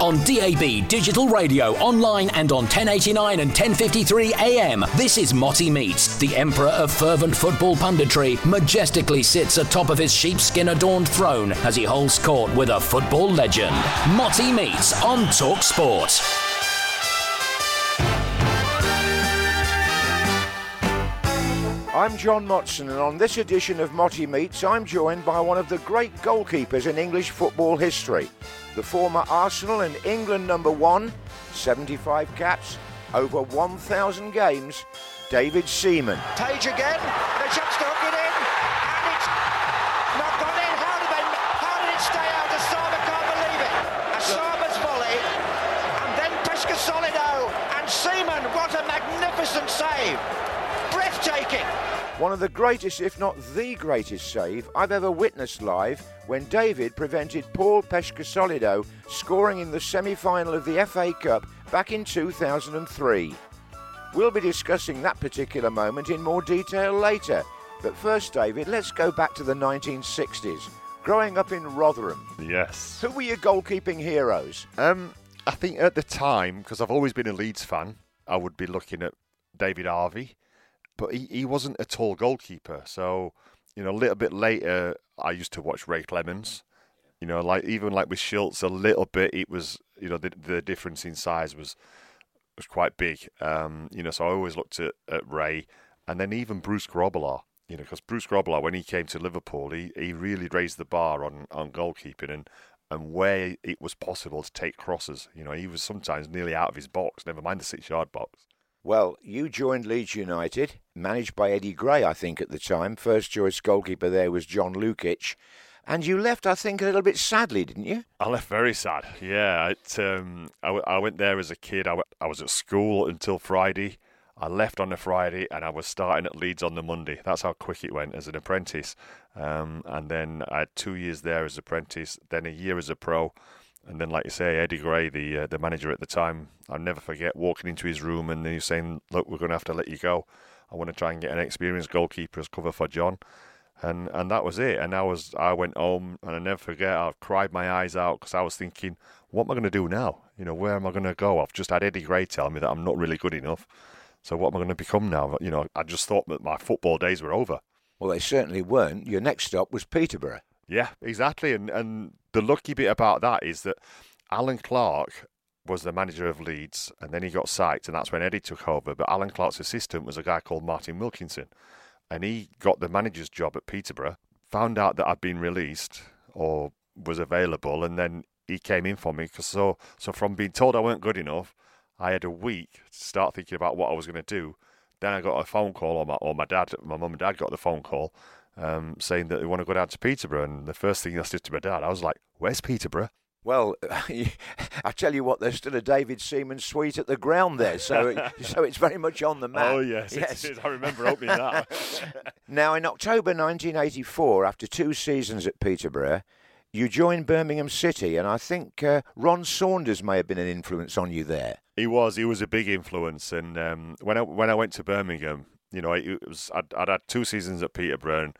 On DAB, digital radio, online and on 1089 and 1053 AM, this is Motty Meets. The emperor of fervent football punditry majestically sits atop of his sheepskin-adorned throne as he holds court with a football legend. Motty Meets on Talk Sport. I'm John Motson, and on this edition of Motty Meets, I'm joined by one of the great goalkeepers in English football history. The former Arsenal and England number one, 75 caps, over 1,000 games, David Seaman. Page again, the shot's to hook it in, and it's not gone in. How did it stay out of Sama? Can't believe it. Sama's volley, and then Pescosolido, and Seaman, what a magnificent save. Breathtaking. One of the greatest, if not the greatest save I've ever witnessed live, when David prevented Paulo Pescosolido scoring in the semi-final of the FA Cup back in 2003. We'll be discussing that particular moment in more detail later. But first, David, let's go back to the 1960s. Growing up in Rotherham. Yes. Who were your goalkeeping heroes? I think at the time, because I've always been a Leeds fan, I would be looking at David Harvey. But he wasn't a tall goalkeeper. So, a little bit later, I used to watch Ray Clemence. Even with Schultz, a little bit, it was, the difference in size was quite big. So I always looked at Ray. And then even Bruce Grobbelaar, because Bruce Grobbelaar, when he came to Liverpool, he really raised the bar on goalkeeping and where it was possible to take crosses. He was sometimes nearly out of his box, never mind the 6-yard box. Well, you joined Leeds United, managed by Eddie Gray, I think, at the time. First choice goalkeeper there was John Lukic. And you left, I think, a little bit sadly, didn't you? I left very sad, yeah. I went there as a kid. I was at school until Friday. I left on a Friday and I was starting at Leeds on the Monday. That's how quick it went as an apprentice. And then I had 2 years there as apprentice, then a year as a pro. And then, like you say, Eddie Gray, the manager at the time, I'll never forget walking into his room and he was saying, look, we're going to have to let you go. I want to try and get an experienced goalkeeper as cover for John. And that was it. And I went home, and I never forget, I cried my eyes out because I was thinking, what am I going to do now? Where am I going to go? I've just had Eddie Gray tell me that I'm not really good enough. So what am I going to become now? I just thought that my football days were over. Well, they certainly weren't. Your next stop was Peterborough. Yeah, exactly. And the lucky bit about that is that Alan Clark was the manager of Leeds, and then he got sacked, and that's when Eddie took over. But Alan Clark's assistant was a guy called Martin Wilkinson, and he got the manager's job at Peterborough, found out that I'd been released or was available, and then he came in for me. So from being told I weren't good enough, I had a week to start thinking about what I was going to do. Then I got a phone call, my mum and dad got the phone call, saying that they want to go down to Peterborough. And the first thing I said to my dad, I was like, where's Peterborough? Well, I tell you what, there's still a David Seaman suite at the ground there, so it's very much on the map. Oh, yes. It is. I remember opening that. Now, in October 1984, after two seasons at Peterborough, you joined Birmingham City, and I think Ron Saunders may have been an influence on you there. He was a big influence, and when I went to Birmingham, I'd had two seasons at Peterborough. And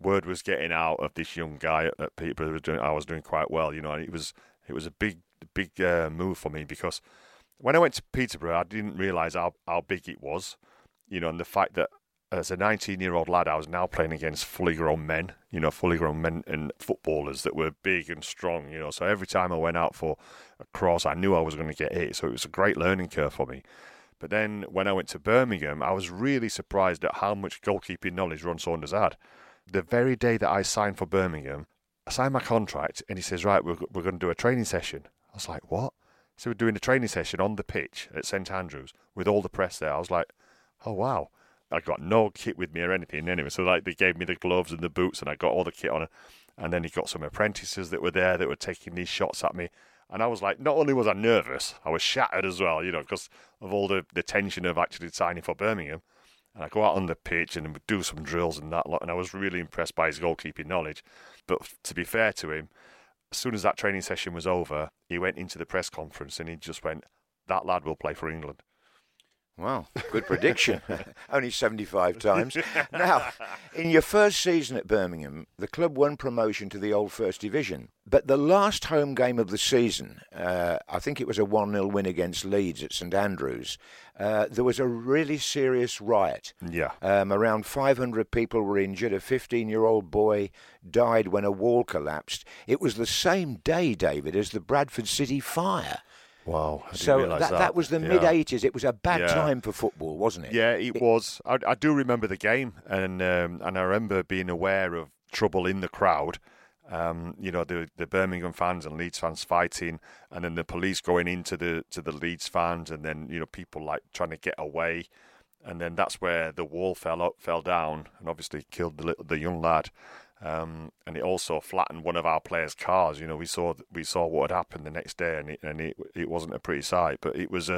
word was getting out of this young guy at Peterborough. I was doing quite well, And it was a big move for me, because when I went to Peterborough, I didn't realise how big it was, and the fact that as a 19-year-old lad, I was now playing against fully grown men, you know, fully grown men and footballers that were big and strong, you know. So every time I went out for a cross, I knew I was going to get hit. So it was a great learning curve for me. But then when I went to Birmingham, I was really surprised at how much goalkeeping knowledge Ron Saunders had. The very day that I signed for Birmingham, I signed my contract and he says, right, we're going to do a training session. I was like, what? So we're doing a training session on the pitch at St Andrews with all the press there. I was like, oh, wow. I got no kit with me or anything anyway. So like they gave me the gloves and the boots and I got all the kit on. And then he got some apprentices that were there that were taking these shots at me. And I was like, not only was I nervous, I was shattered as well, you know, because of all the tension of actually signing for Birmingham. And I go out on the pitch and do some drills and that lot. And I was really impressed by his goalkeeping knowledge. But to be fair to him, as soon as that training session was over, he went into the press conference and he just went, that lad will play for England. Wow, good prediction. Only 75 times. Now, in your first season at Birmingham, the club won promotion to the old First Division. But the last home game of the season, I think it was a 1-0 win against Leeds at St Andrews, there was a really serious riot. Yeah. Around 500 people were injured. A 15-year-old boy died when a wall collapsed. It was the same day, David, as the Bradford City fire. Wow. So that was the mid-'80s. It was a bad time for football, wasn't it? Yeah, it was. I do remember the game, and I remember being aware of trouble in the crowd. You know, the Birmingham fans and Leeds fans fighting, and then the police going into the Leeds fans, and then, you know, people like trying to get away, and then that's where the wall fell down, and obviously killed the young lad. And it also flattened one of our players' cars. You know, we saw what had happened the next day, and it wasn't a pretty sight. But it was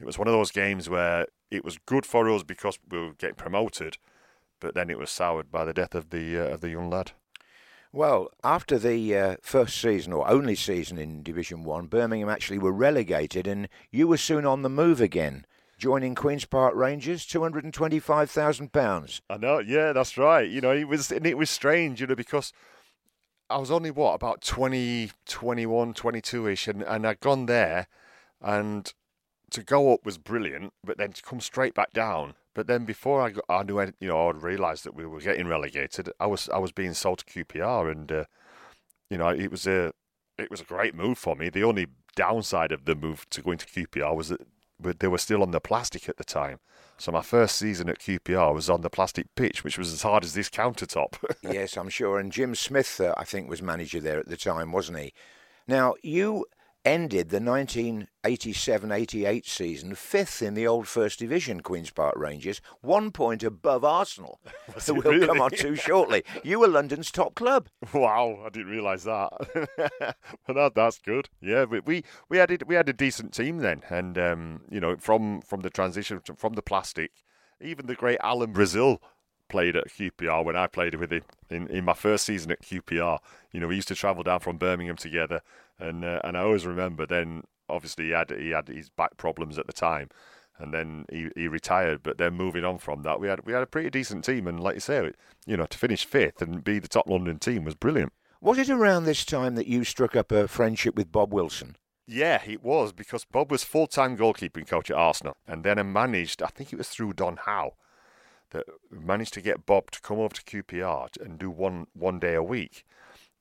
one of those games where it was good for us because we were getting promoted, but then it was soured by the death of the young lad. Well, after the first season or only season in Division 1, Birmingham actually were relegated, and you were soon on the move again, joining Queen's Park Rangers, £225,000. I know, yeah, that's right. You know, it was strange, you know, because I was only, about 20, 21, 22-ish, and I'd gone there, and to go up was brilliant, but then to come straight back down. But then before I knew, you know, I'd realised that we were getting relegated, I was being sold to QPR, and, you know, it was a great move for me. The only downside of the move to going to QPR was that but they were still on the plastic at the time. So my first season at QPR was on the plastic pitch, which was as hard as this countertop. Yes, I'm sure. And Jim Smith, I think, was manager there at the time, wasn't he? Now, you ended the 1987-88 season fifth in the old First Division, Queen's Park Rangers, 1 point above Arsenal, who we'll really? Come on to shortly. You were London's top club. Wow, I didn't realise that. Well, that's good. Yeah, but we had a decent team then, and you know, from the transition from the plastic, even the great Alan Brazil played at QPR when I played with him in my first season at QPR. You know, we used to travel down from Birmingham together, and I always remember then, obviously, he had his back problems at the time, and then he retired. But then moving on from that, we had a pretty decent team, and like you say, you know, to finish fifth and be the top London team was brilliant. Was it around this time that you struck up a friendship with Bob Wilson? Yeah, it was, because Bob was full-time goalkeeping coach at Arsenal, and then I think it was through Don Howe, that managed to get Bob to come over to QPR and do one day a week.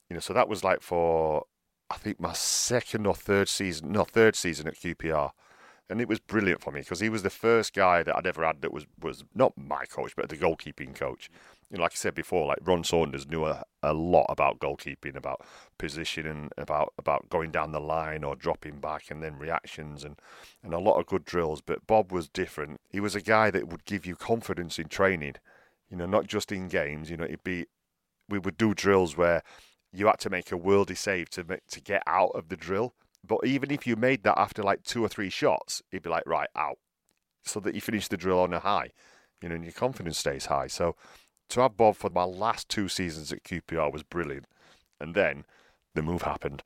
You know, so that was like for, I think, my third season at QPR. And it was brilliant for me, because he was the first guy that I'd ever had that was not my coach, but the goalkeeping coach. You know, like I said before, like Ron Saunders knew a lot about goalkeeping, about positioning, about going down the line or dropping back and then reactions and a lot of good drills. But Bob was different. He was a guy that would give you confidence in training, you know, not just in games. You know, we would do drills where you had to make a worldy save to get out of the drill. But even if you made that after like two or three shots, he'd be like, right, out. So that you finish the drill on a high, you know, and your confidence stays high. So to have Bob for my last two seasons at QPR was brilliant. And then the move happened.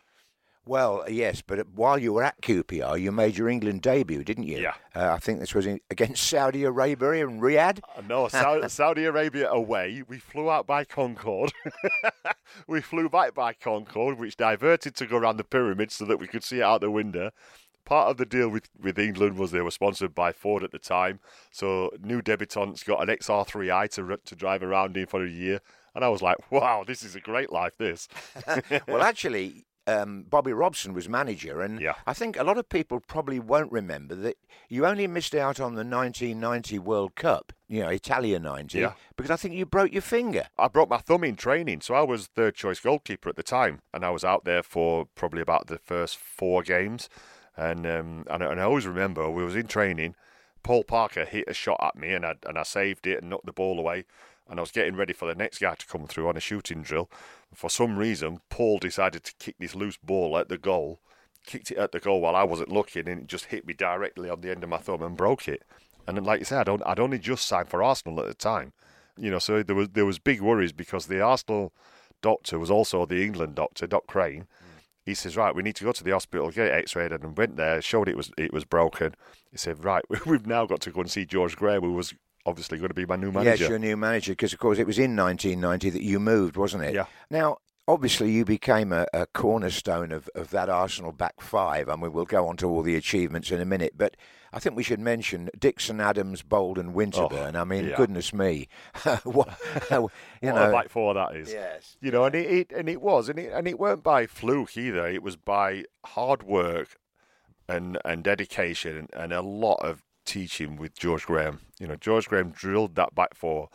Well, yes, but while you were at QPR, you made your England debut, didn't you? Yeah. I think this was against Saudi Arabia and Riyadh. No, Saudi Arabia away. We flew out by Concorde. We flew back by Concorde, which diverted to go around the pyramid so that we could see it out the window. part of the deal with England was they were sponsored by Ford at the time. So new debutants got an XR3i to drive around in for a year. And I was like, wow, this is a great life, this. Well, actually, Bobby Robson was manager. And yeah. I think a lot of people probably won't remember that you only missed out on the 1990 World Cup, you know, Italia 90, yeah. because I think you broke your finger. I broke my thumb in training. So I was third choice goalkeeper at the time. And I was out there for probably about the first four games. And I always remember we was in training. Paul Parker hit a shot at me and I saved it and knocked the ball away. And I was getting ready for the next guy to come through on a shooting drill. For some reason, Paul decided to kick this loose ball at the goal. Kicked it at the goal while I wasn't looking, and it just hit me directly on the end of my thumb and broke it. And then, like you said, I'd only just signed for Arsenal at the time, you know. So there was big worries because the Arsenal doctor was also the England doctor, Doc Crane. He says, right, we need to go to the hospital, get it x-rayed, and went there, showed it was broken. He said, right, we've now got to go and see George Graham, who was obviously going to be my new manager. Yes, your new manager, because, of course, it was in 1990 that you moved, wasn't it? Yeah. Now, obviously, you became a cornerstone of that Arsenal back five, and we'll go on to all the achievements in a minute, but I think we should mention Dixon, Adams, Bold and Winterburn. Oh, I mean, yeah. Goodness me. What a back four that is. Yes. You know, and it weren't by fluke either. It was by hard work and dedication and a lot of teaching with George Graham. You know, George Graham drilled that back four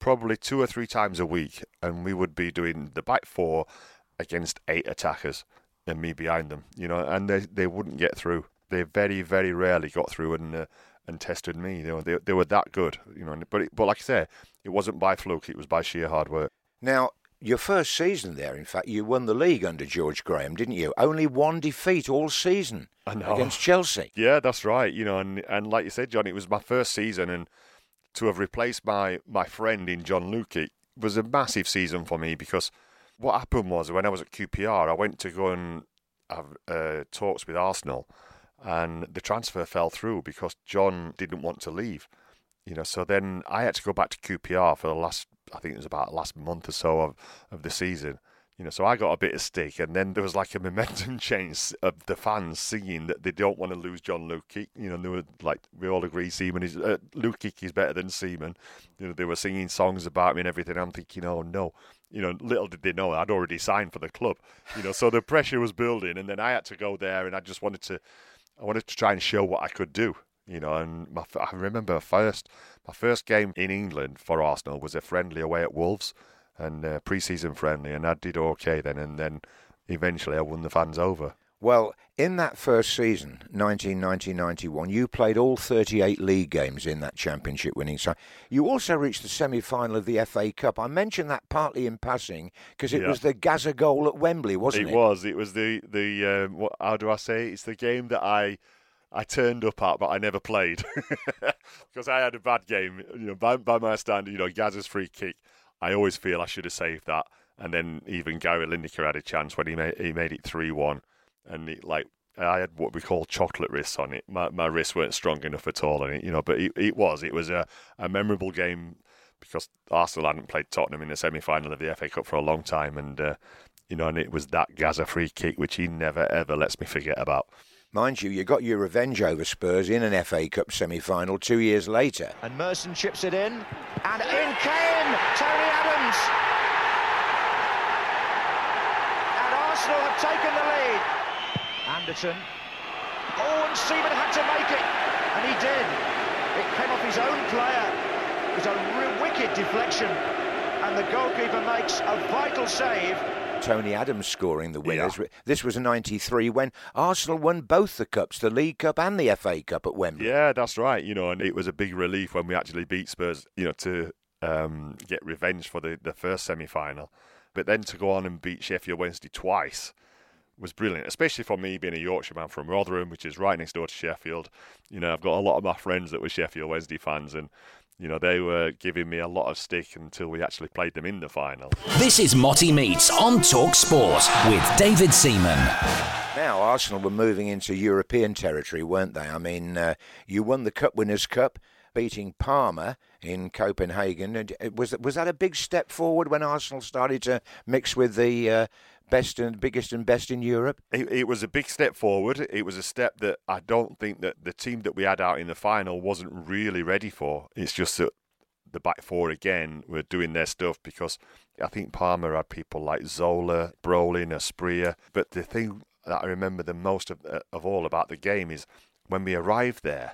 probably two or three times a week, and we would be doing the back four against eight attackers and me behind them, you know, and they wouldn't get through. They very, very rarely got through and tested me. They were that good, you know. But like I say, it wasn't by fluke. It was by sheer hard work. Now, your first season there, in fact, you won the league under George Graham, didn't you? Only one defeat all season against Chelsea. Yeah, that's right. You know, and like you said, John, it was my first season, and to have replaced my friend in John Lukic was a massive season for me, because what happened was when I was at QPR, I went to go and have talks with Arsenal. And the transfer fell through because John didn't want to leave, you know. So then I had to go back to QPR for the last month or so of the season, you know. So I got a bit of stick, and then there was like a momentum change of the fans singing that they don't want to lose John Lukic, you know. And they were like, we all agree, Seaman is Lukic is better than Seaman, you know. They were singing songs about me and everything. I'm thinking, oh no. You know, little did they know I'd already signed for the club, you know. So the pressure was building, and then I had to go there, and I wanted to try and show what I could do, you know. And I remember my first game in England for Arsenal was a friendly away at Wolves, and a pre-season friendly, and I did okay then, and then eventually I won the fans over. Well, in that first season, 1990-91, you played all 38 league games in that championship winning side. You also reached the semi-final of the FA Cup. I mentioned that partly in passing because it was the Gazza goal at Wembley, wasn't it? It was. It was it's the game that I turned up at, but I never played because I had a bad game. You know, by my standard, you know, Gazza's free kick, I always feel I should have saved that. And then even Gary Lineker had a chance when he made it 3-1. And it, like, I had what we call chocolate wrists on it. My wrists weren't strong enough at all on it, you know. But it was a memorable game because Arsenal hadn't played Tottenham in the semi-final of the FA Cup for a long time, and you know, and it was that Gazza free kick which he never ever lets me forget about. Mind you got your revenge over Spurs in an FA Cup semi-final 2 years later. And Merson chips it in, and in came Tony Adams, and Arsenal have taken the lead. Anderton. Oh, and Seaman had to make it, and he did. It came off his own player. It was a wicked deflection, and the goalkeeper makes a vital save. Tony Adams scoring the winners. Yeah. This was 93 when Arsenal won both the Cups, the League Cup and the FA Cup at Wembley. Yeah, that's right, you know, and it was a big relief when we actually beat Spurs, you know, to get revenge for the first semi-final. But then to go on and beat Sheffield Wednesday twice was brilliant, especially for me being a Yorkshire man from Rotherham, which is right next door to Sheffield. You know, I've got a lot of my friends that were Sheffield Wednesday fans, and, you know, they were giving me a lot of stick until we actually played them in the final. This is Motty Meets on Talk Sport with David Seaman. Now, Arsenal were moving into European territory, weren't they? I mean, you won the Cup Winners' Cup, beating Parma in Copenhagen. And was that a big step forward when Arsenal started to mix with the best and biggest and best in Europe? It was a big step forward. It was a step that I don't think that the team that we had out in the final wasn't really ready for. It's just that the back four again were doing their stuff, because I think Parma had people like Zola, Brolin, Asprilla. But the thing that I remember the most of all about the game is when we arrived there,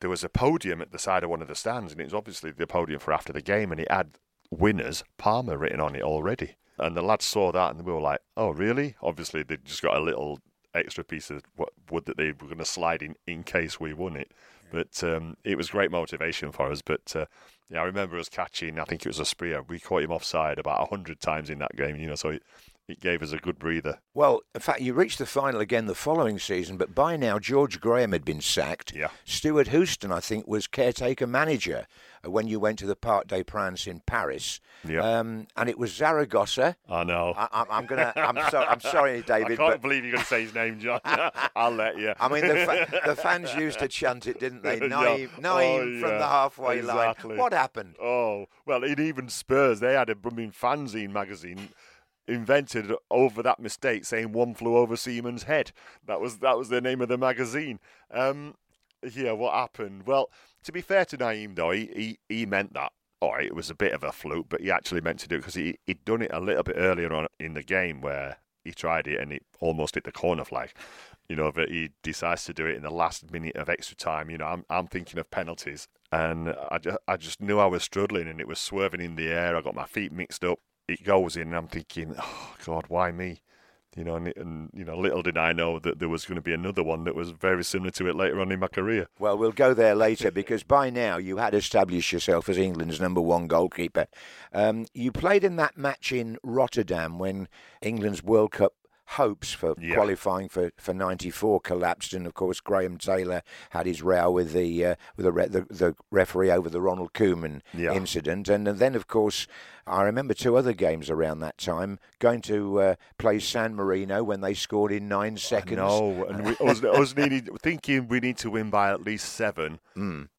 there was a podium at the side of one of the stands, and it was obviously the podium for after the game, and it had winners Parma written on it already. And the lads saw that and we were like, oh, really? Obviously, they just got a little extra piece of wood that they were going to slide in case we won it. But it was great motivation for us. But yeah, I remember us catching, I think it was Asprilla, we caught him offside about 100 times in that game, you know, so it gave us a good breather. Well, in fact, you reached the final again the following season, but by now George Graham had been sacked. Yeah. Stuart Houston, I think, was caretaker manager when you went to the Parc des Princes in Paris. Yeah. And it was Zaragoza. I know. I'm sorry, David. I can't believe you're going to say his name, John. I'll let you. I mean, the fans used to chant it, didn't they? Naïm, yeah. From the halfway line. What happened? Oh, well, it even Spurs. They had a blooming fanzine magazine invented over that mistake, saying one flew over Seaman's head. That was the name of the magazine. Yeah, what happened? Well, to be fair to Naïm though, he meant that. All right, it was a bit of a fluke, but he actually meant to do it, because he'd done it a little bit earlier on in the game where he tried it and it almost hit the corner flag. You know, but he decides to do it in the last minute of extra time. You know, I'm thinking of penalties, and I just knew I was struggling, and it was swerving in the air. I got my feet mixed up. It goes in, and I'm thinking, oh, God, why me? You know, and you know, little did I know that there was going to be another one that was very similar to it later on in my career. Well, we'll go there later, because by now you had established yourself as England's number one goalkeeper. You played in that match in Rotterdam when England's World Cup hopes for qualifying for 94 collapsed, and of course Graham Taylor had his row with the referee over the Ronald Koeman incident, and then of course I remember two other games around that time, going to play San Marino when they scored in 9 seconds. No, and I was thinking we need to win by at least 7.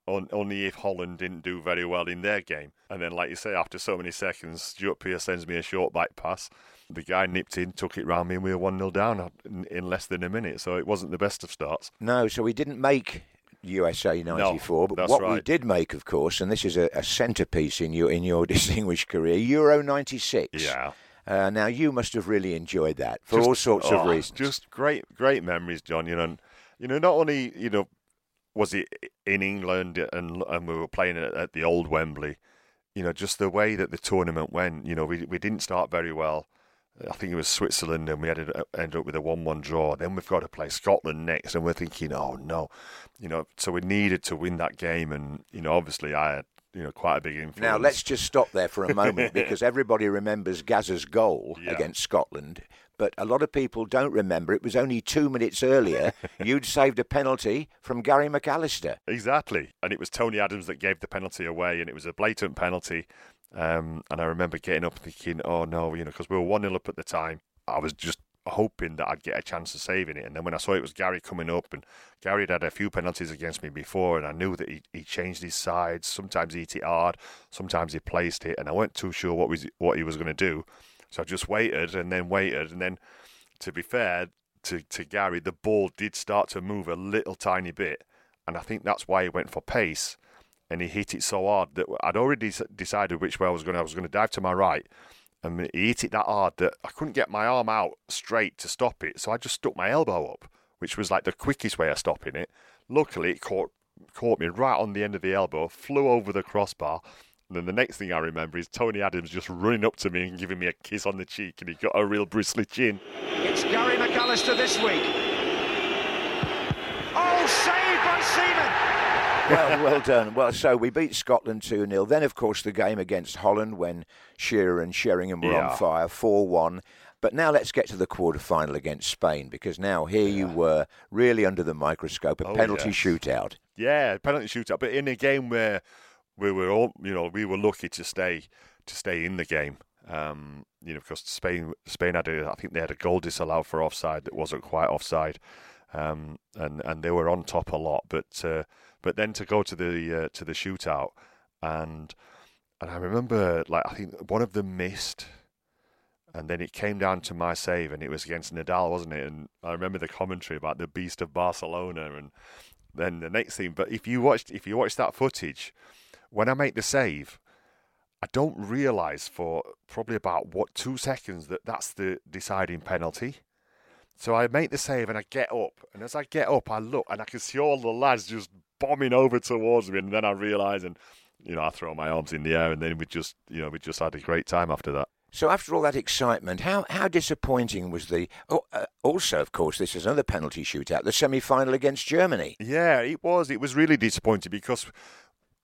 Only if Holland didn't do very well in their game. And then, like you say, after so many seconds, Stuart Pearce sends me a short back pass. The guy nipped in, took it round me, and we were 1-0 down in less than a minute. So it wasn't the best of starts. No, so we didn't make USA 94, but what we did make, of course, and this is a centrepiece in your distinguished career, Euro 96. Yeah. Now, you must have really enjoyed that for all sorts of reasons. Just great memories, John. You know, not only, you know, was it in England and we were playing at the old Wembley, you know, just the way that the tournament went, you know, we didn't start very well. I think it was Switzerland, and we ended up with a 1-1 draw. Then we've got to play Scotland next, and we're thinking, oh no, you know, so we needed to win that game, and you know, obviously I had, you know, quite a big influence. Now, let's just stop there for a moment, because everybody remembers Gazza's goal against Scotland, but a lot of people don't remember it was only 2 minutes earlier you'd saved a penalty from Gary McAllister. Exactly. And it was Tony Adams that gave the penalty away, and it was a blatant penalty. And I remember getting up thinking, oh no, you know, because we were 1-0 up at the time. I was just hoping that I'd get a chance of saving it. And then when I saw it was Gary coming up, and Gary had a few penalties against me before, and I knew that he changed his sides. Sometimes he hit it hard, sometimes he placed it, and I weren't too sure what he was going to do. So I just waited, and then, to be fair to Gary, the ball did start to move a little tiny bit, and I think that's why he went for pace, and he hit it so hard that I'd already decided which way I was going to dive to my right. And he hit it that hard that I couldn't get my arm out straight to stop it. So I just stuck my elbow up, which was like the quickest way of stopping it. Luckily, it caught me right on the end of the elbow, flew over the crossbar. And then the next thing I remember is Tony Adams just running up to me and giving me a kiss on the cheek, and he got a real bristly chin. It's Gary McAllister this week. Oh, saved by Seaman! Well done. Well, so we beat Scotland 2-0. Then, of course, the game against Holland when Shearer and Sheringham were on fire, 4-1. But now let's get to the quarter-final against Spain, because now here you were really under the microscope, a penalty shootout. Yeah, penalty shootout. But in a game where we were all, you know, we were lucky to stay in the game. You know, because Spain had I think they had a goal disallowed for offside that wasn't quite offside. And they were on top a lot, but then to go to the shootout, and I remember, like, I think one of them missed, And then it came down to my save, and it was against Nadal, wasn't it? And I remember the commentary about the Beast of Barcelona, and then the next thing. But if you watched that footage, when I make the save, I don't realise for probably about 2 seconds that that's the deciding penalty. So I make the save and I get up, and as I get up, I look and I can see all the lads just bombing over towards me, and then I realise, and I throw my arms in the air, and then we just had a great time after that. So after all that excitement, how disappointing was the... also, of course, this is another penalty shootout, the semi-final against Germany. Yeah, it was. It was really disappointing because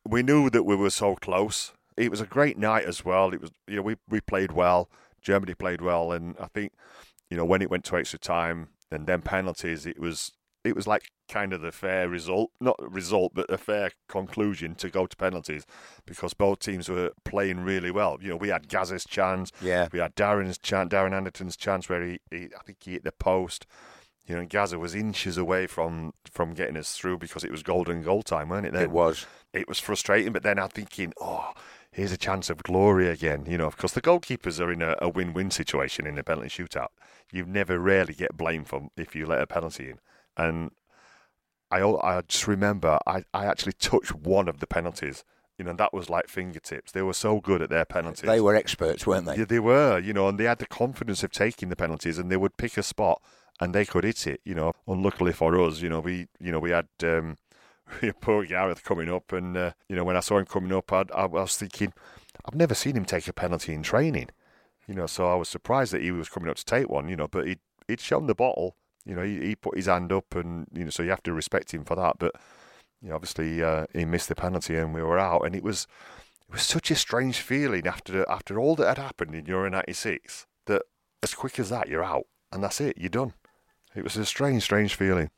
we knew that we were so close. It was a great night as well. It was, we played well. Germany played well. And I think, when it went to extra time and then penalties, it was like kind of the fair result. Not result, but a fair conclusion to go to penalties because both teams were playing really well. We had Gazza's chance. Yeah. We had Darren Anderton's chance where he I think he hit the post. And Gazza was inches away from getting us through because it was golden goal time, weren't it? Then? It was. It was frustrating, but then I'm thinking, here's a chance of glory again. Because the goalkeepers are in a win-win situation in a penalty shootout. You never rarely get blamed for if you let a penalty in. And I just remember I actually touched one of the penalties, and that was like fingertips. They were so good at their penalties. They were experts, weren't they? Yeah, they were, and they had the confidence of taking the penalties, and they would pick a spot and they could hit it. Unluckily for us, we had poor Gareth coming up, and when I saw him coming up, I was thinking, I've never seen him take a penalty in training, so I was surprised that he was coming up to take one, but he'd shown the bottle. He put his hand up, and so you have to respect him for that. But obviously he missed the penalty, and we were out. And it was such a strange feeling after all that had happened in Euro '96 that as quick as that you're out, and that's it, you're done. It was a strange feeling.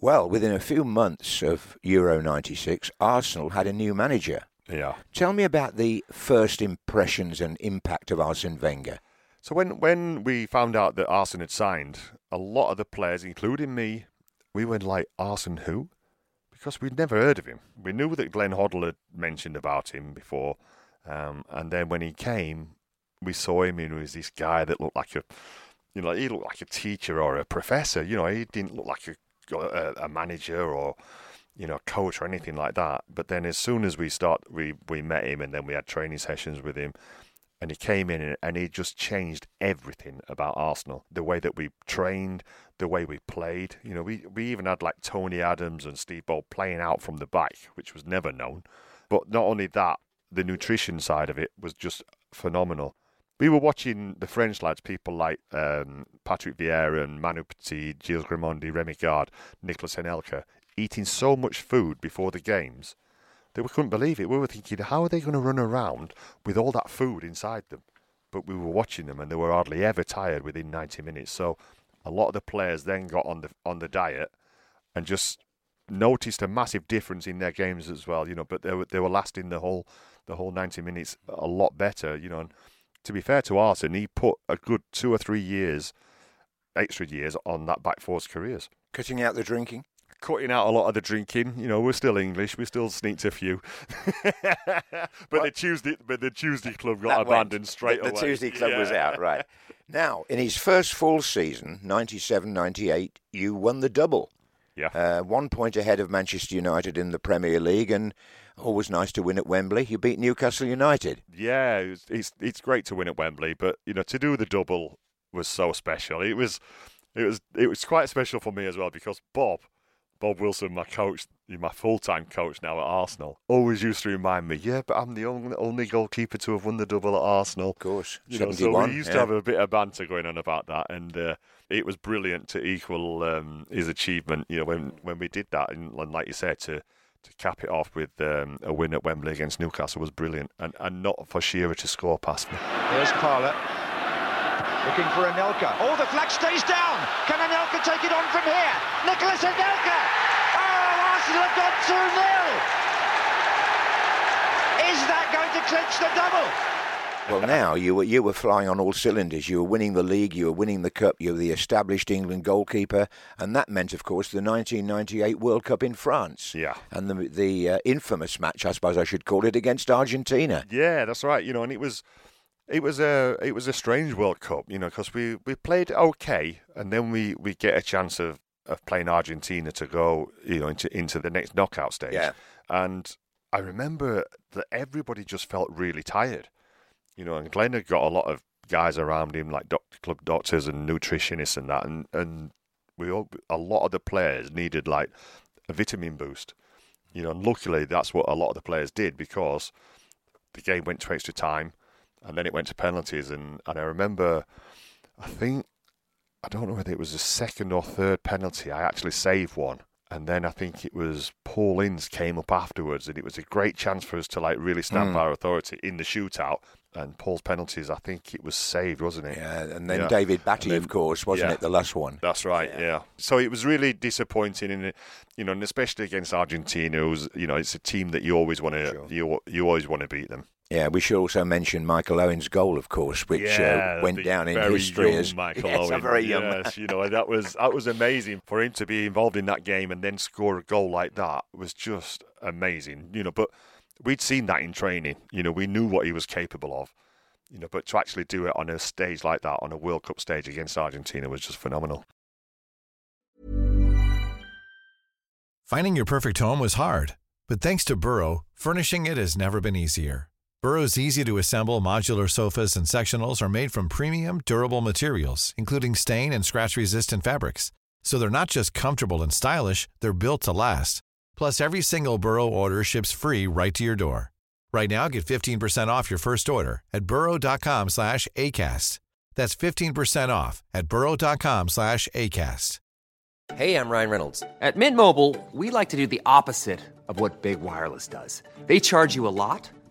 Well, within a few months of Euro '96, Arsenal had a new manager. Yeah. Tell me about the first impressions and impact of Arsene Wenger. So when we found out that Arsene had signed, a lot of the players, including me, we went like, Arsene who? Because we'd never heard of him. We knew that Glenn Hoddle had mentioned about him before. And then when he came, we saw him, and he was this guy that looked like he looked like a teacher or a professor. He didn't look like a manager or, coach or anything like that. But then as soon as we met him, and then we had training sessions with him. And he came in and he just changed everything about Arsenal. The way that we trained, the way we played. We even had like Tony Adams and Steve Ball playing out from the back, which was never known. But not only that, the nutrition side of it was just phenomenal. We were watching the French lads, people like Patrick Vieira and Manu Petit, Gilles Grimondi, Rémi Garde, Nicolas Anelka, eating so much food before the games. We couldn't believe it. We were thinking, how are they going to run around with all that food inside them? But we were watching them, and they were hardly ever tired within 90 minutes. So a lot of the players then got on the diet and just noticed a massive difference in their games as well. But they were lasting the whole 90 minutes a lot better. And to be fair to Arsene, he put a good 2 or 3 years, extra years, on that back four's careers. Cutting out the drinking. Cutting out a lot of the drinking, we're still English, we still sneaked a few. The Tuesday club got abandoned straight away. The Tuesday club was out, right. Now, in his first full season, 97-98, you won the double. Yeah. 1 point ahead of Manchester United in the Premier League, and always nice to win at Wembley. You beat Newcastle United. Yeah, it's great to win at Wembley, but to do the double was so special. It was quite special for me as well because Bob Wilson, my coach, my full-time coach now at Arsenal, always used to remind me, yeah, but I'm the only goalkeeper to have won the double at Arsenal. Of course. So we used to have a bit of banter going on about that, and it was brilliant to equal his achievement, when we did that. And like you said, to cap it off with a win at Wembley against Newcastle was brilliant, and not for Shearer to score past me. Here's Parla. Looking for Anelka. Oh, the flag stays down. Can Anelka take it on from here? Nicolas Anelka. Oh, Arsenal have got 2-0. Is that going to clinch the double? Well, now, you were flying on all cylinders. You were winning the league, you were winning the cup, you were the established England goalkeeper, and that meant, of course, the 1998 World Cup in France. Yeah. And the infamous match, I suppose I should call it, against Argentina. Yeah, that's right. And it was... It was a strange World Cup, you know, because we played okay, and then we get a chance of playing Argentina to go, you know, into the next knockout stage. Yeah. And I remember that everybody just felt really tired, you know. And Glenn had got a lot of guys around him, like club doctors and nutritionists and that, and we all, a lot of the players needed like a vitamin boost, you know. And luckily, that's what a lot of the players did, because the game went to extra time. And then it went to penalties, and I remember, I think, I don't know whether it was the second or third penalty, I actually saved one. And then I think it was Paul Ince came up afterwards, and it was a great chance for us to like really stamp our authority in the shootout. And Paul's penalties, I think it was saved, wasn't it? Yeah, and then David Batty, then, of course, wasn't it, the last one? That's right, yeah. So it was really disappointing, in, you know, and especially against Argentina, it was, you know, it's a team that you always want to you always want to beat them. Yeah, we should also mention Michael Owen's goal, of course, which went down in history as Michael Owen. A very young man. You know, that was amazing for him to be involved in that game and then score a goal like that was just amazing. You know, but we'd seen that in training. You know, we knew what he was capable of. You know, but to actually do it on a stage like that, on a World Cup stage against Argentina, was just phenomenal. Finding your perfect home was hard, but thanks to Burrow, furnishing it has never been easier. Burrow's easy-to-assemble modular sofas and sectionals are made from premium, durable materials, including stain and scratch-resistant fabrics. So they're not just comfortable and stylish, they're built to last. Plus, every single Burrow order ships free right to your door. Right now, get 15% off your first order at burrow.com/ACAST. That's 15% off at burrow.com/ACAST. Hey, I'm Ryan Reynolds. At Mint Mobile, we like to do the opposite of what Big Wireless does. They charge you a lot.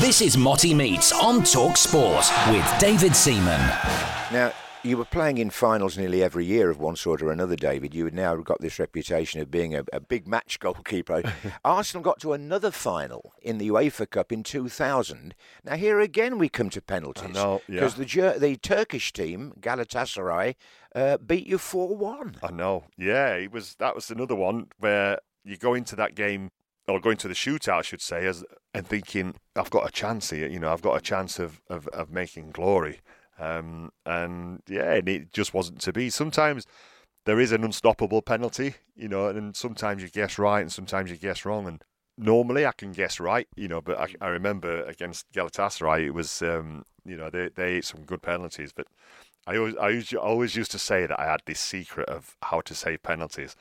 This is Motty Meets on Talk Sport with David Seaman. Now, you were playing in finals nearly every year of one sort or another, David. You had now got this reputation of being a big match goalkeeper. Arsenal got to another final in the UEFA Cup in 2000. Now, here again we come to penalties. Because the Turkish team, Galatasaray, beat you 4-1. I know. Yeah, that was another one where you go into that game, or going to the shootout, I should say, and thinking, I've got a chance here, you know, I've got a chance of making glory. And it just wasn't to be. Sometimes there is an unstoppable penalty, you know, and sometimes you guess right and sometimes you guess wrong. And normally I can guess right, you know, but I remember against Galatasaray, it was, you know, they ate some good penalties. But I always used to say that I had this secret of how to save penalties.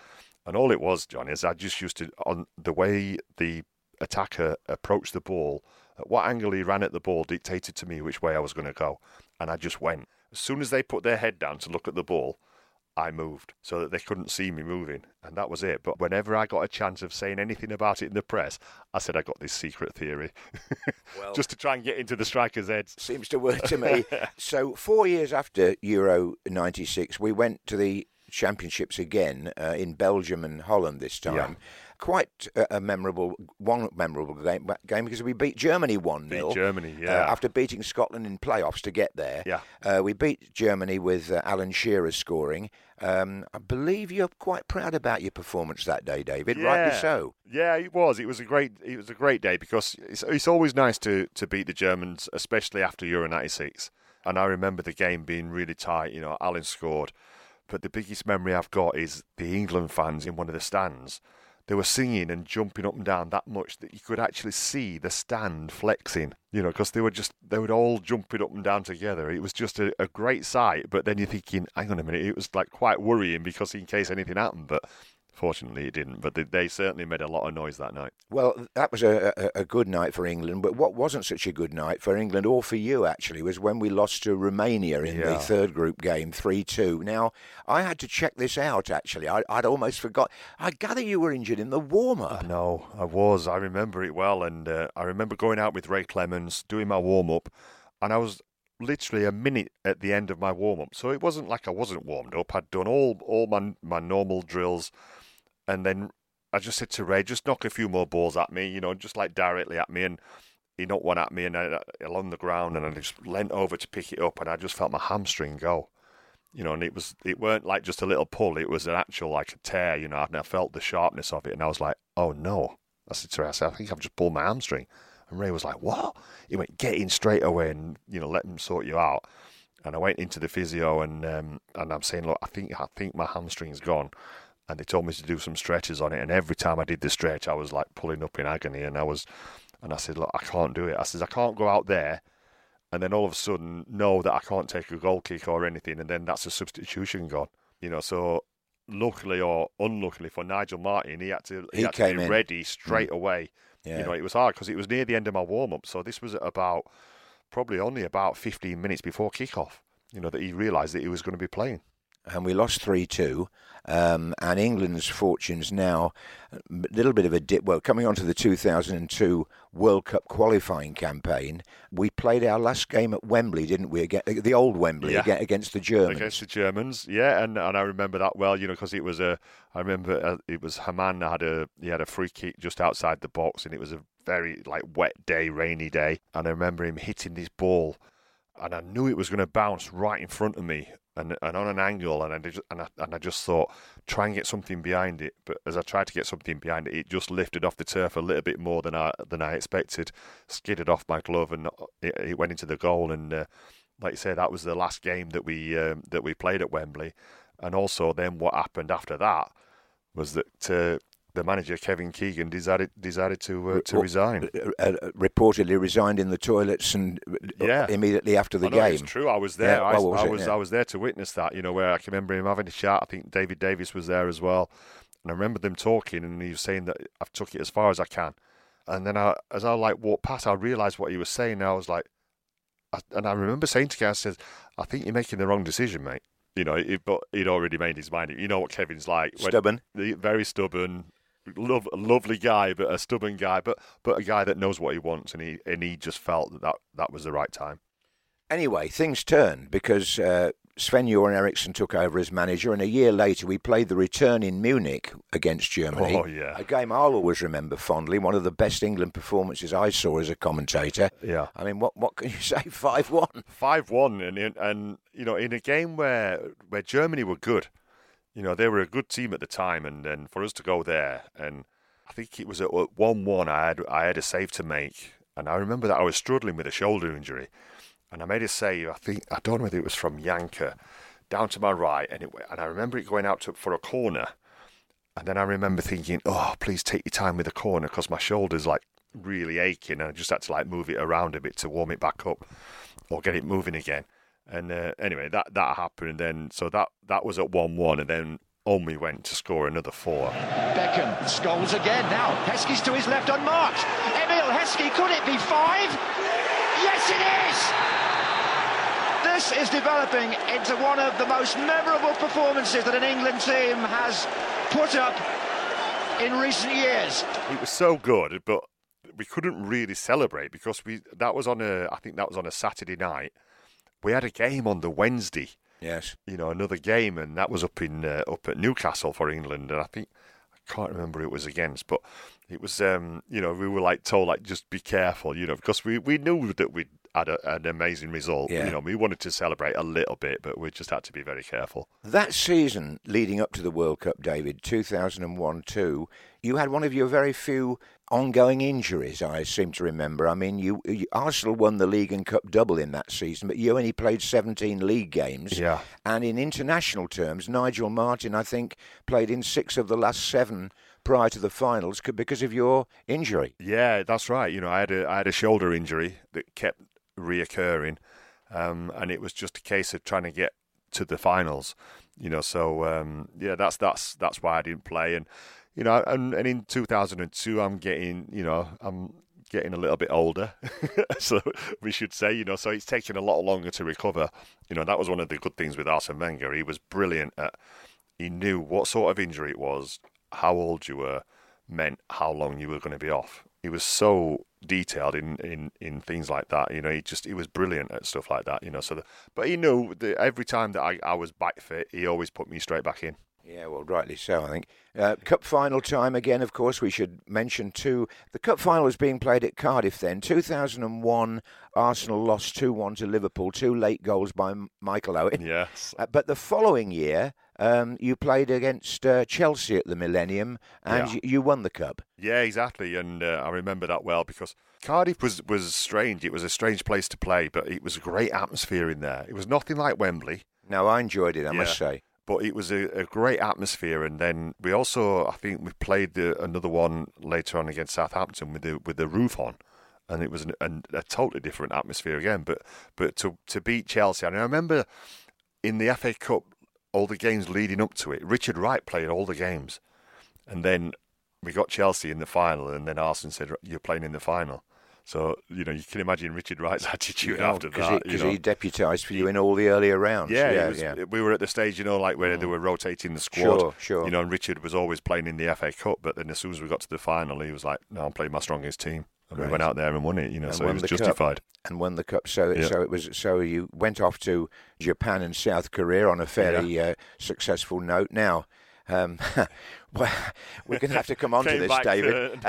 And all it was, John, is I just used to, on the way the attacker approached the ball, at what angle he ran at the ball dictated to me which way I was going to go. And I just went. As soon as they put their head down to look at the ball, I moved so that they couldn't see me moving. And that was it. But whenever I got a chance of saying anything about it in the press, I said, I got this secret theory. Well, just to try and get into the strikers' heads. Seems to work to me. So 4 years after Euro 96, we went to the Championships again in Belgium and Holland this time. Yeah. Quite a memorable game because we beat Germany 1-0. Beat Germany, yeah. After beating Scotland in playoffs to get there. Yeah. We beat Germany with Alan Shearer scoring. I believe you're quite proud about your performance that day, David. Yeah. Rightly so. Yeah, it was. It was a great day because it's always nice to beat the Germans, especially after Euro 96. And I remember the game being really tight. You know, Alan scored. But the biggest memory I've got is the England fans in one of the stands. they were singing and jumping up and down that much that you could actually see the stand flexing, you know, because they were all jumping up and down together. It was just a great sight, but then you're thinking, hang on a minute, it was like quite worrying because in case anything happened, but fortunately it didn't. But they certainly made a lot of noise that night. Well, that was a good night for England, but what wasn't such a good night for England, or for you actually, was when we lost to Romania in the third group game, 3-2. Now, I had to check this out actually. I'd almost forgot. I gather you were injured in the warm-up. No, I was. I remember it well, and I remember going out with Ray Clemence, doing my warm-up, and I was literally a minute at the end of my warm-up. So it wasn't like I wasn't warmed up. I'd done all my normal drills. And then I just said to Ray, just knock a few more balls at me, you know, just like directly at me. And he knocked one at me and I, along the ground, and I just leant over to pick it up and I just felt my hamstring go. You know, and it weren't like just a little pull. It was an actual, like a tear, you know, and I felt the sharpness of it. And I was like, oh, no. I said to Ray, I think I've just pulled my hamstring. And Ray was like, what? He went, get in straight away and, you know, let him sort you out. And I went into the physio and I'm saying, look, I think my hamstring's gone. And they told me to do some stretches on it. And every time I did the stretch, I was like pulling up in agony. And I said, look, I can't do it. I said, I can't go out there and then all of a sudden know that I can't take a goal kick or anything. And then that's a substitution gone. You know, so luckily or unluckily for Nigel Martin, he had to be ready straight away. Yeah. You know, it was hard because it was near the end of my warm-up. So this was about probably only about 15 minutes before kick-off, you know, that he realised that he was going to be playing. And we lost 3-2, and England's fortunes now, a little bit of a dip. Well, coming on to the 2002 World Cup qualifying campaign, we played our last game at Wembley, didn't we? The old Wembley, against the Germans. Against the Germans, yeah, and I remember that well, you know, because I remember it was Hamann had a free kick just outside the box, and it was a very like wet day, rainy day, and I remember him hitting this ball, and I knew it was going to bounce right in front of me. And on an angle, and I just thought, try and get something behind it. But as I tried to get something behind it, it just lifted off the turf a little bit more than I expected, skidded off my glove, and it went into the goal. And like you say, that was the last game that we played at Wembley. And also, then what happened after that was that the manager Kevin Keegan decided to resign. Reportedly resigned in the toilets and immediately after the game. It's true. I was there. Yeah, I was there to witness that. You know, where I can remember him having a chat. I think David Davis was there as well, and I remember them talking, and he was saying that I've took it as far as I can. And then as I walked past, I realised what he was saying. And I was like, and I remember saying to him, I said, I think you're making the wrong decision, mate. You know, but he'd already made his mind. You know what Kevin's like. Stubborn. Very stubborn. Lovely guy, but a stubborn guy, but a guy that knows what he wants, and he just felt that was the right time. Anyway, things turned because Sven-Göran Eriksson took over as manager, and a year later we played the return in Munich against Germany. Oh, yeah. A game I'll always remember fondly, one of the best England performances I saw as a commentator. Yeah. I mean, what can you say? 5-1. 5-1, and you know, in a game where Germany were good. You know, they were a good team at the time, and for us to go there, and I think it was at 1-1, I had a save to make, and I remember that I was struggling with a shoulder injury, and I made a save, I don't know whether it was from Janker, down to my right, and I remember it going out for a corner, and then I remember thinking, oh, please take your time with the corner, because my shoulder's like really aching, and I just had to like move it around a bit to warm it back up, or get it moving again. And anyway, that happened, and then so that was at 1-1, and then Omi went to score another 4. Beckham scores again now. Heskey's to his left unmarked. Emil Heskey, could it be 5? Yes, it is! This is developing into one of the most memorable performances that an England team has put up in recent years. It was so good, but we couldn't really celebrate because that was on a Saturday night. We had a game on the Wednesday. Yes. You know, another game, and that was up at Newcastle for England, and I think I can't remember who it was against, but it was you know, we were like told like just be careful, you know, because we knew that we had an amazing result. Yeah. You know, we wanted to celebrate a little bit, but we just had to be very careful. That season leading up to the World Cup, David, 2001-2, you had one of your very few ongoing injuries, I seem to remember. I mean, Arsenal won the league and cup double in that season, but you only played 17 league games. Yeah. And in international terms, Nigel Martin, I think, played in 6 of the last 7 prior to the finals because of your injury. Yeah, that's right. You know, I had a shoulder injury that kept reoccurring, and it was just a case of trying to get to the finals. You know, so yeah, that's why I didn't play. And you know, and in 2002, I'm getting a little bit older, so we should say, you know, so it's taken a lot longer to recover. You know, that was one of the good things with Arsene Wenger. He was brilliant at, he knew what sort of injury it was, how old you were, meant how long you were going to be off. He was so detailed in things like that, you know, he was brilliant at stuff like that, you know, so, but he knew that every time that I was back fit, he always put me straight back in. Yeah, well, rightly so, I think. Cup final time again, of course, we should mention too. The Cup final was being played at Cardiff then. 2001, Arsenal lost 2-1 to Liverpool, two late goals by Michael Owen. Yes. But the following year, you played against Chelsea at the Millennium and you won the Cup. Yeah, exactly, and I remember that well because Cardiff was strange. It was a strange place to play, but it was a great atmosphere in there. It was nothing like Wembley. No, I enjoyed it, I must say. But it was a great atmosphere, and then we also, I think, we played another one later on against Southampton with the roof on, and it was a totally different atmosphere again. But to beat Chelsea, and I remember in the FA Cup, all the games leading up to it, Richard Wright played all the games, and then we got Chelsea in the final, and then Arsene said, "You're playing in the final." So, you know, you can imagine Richard Wright's attitude after that. Because he deputised for you in all the earlier rounds. Yeah. We were at the stage, you know, like where they were rotating the squad. Sure. You know, and Richard was always playing in the FA Cup, but then as soon as we got to the final, he was like, no, I'm playing my strongest team. And we went out there and won it, you know, and so it was justified. Cup. And won the Cup, so you went off to Japan and South Korea on a fairly successful note. Now, well, we're going to have to come on to this, David.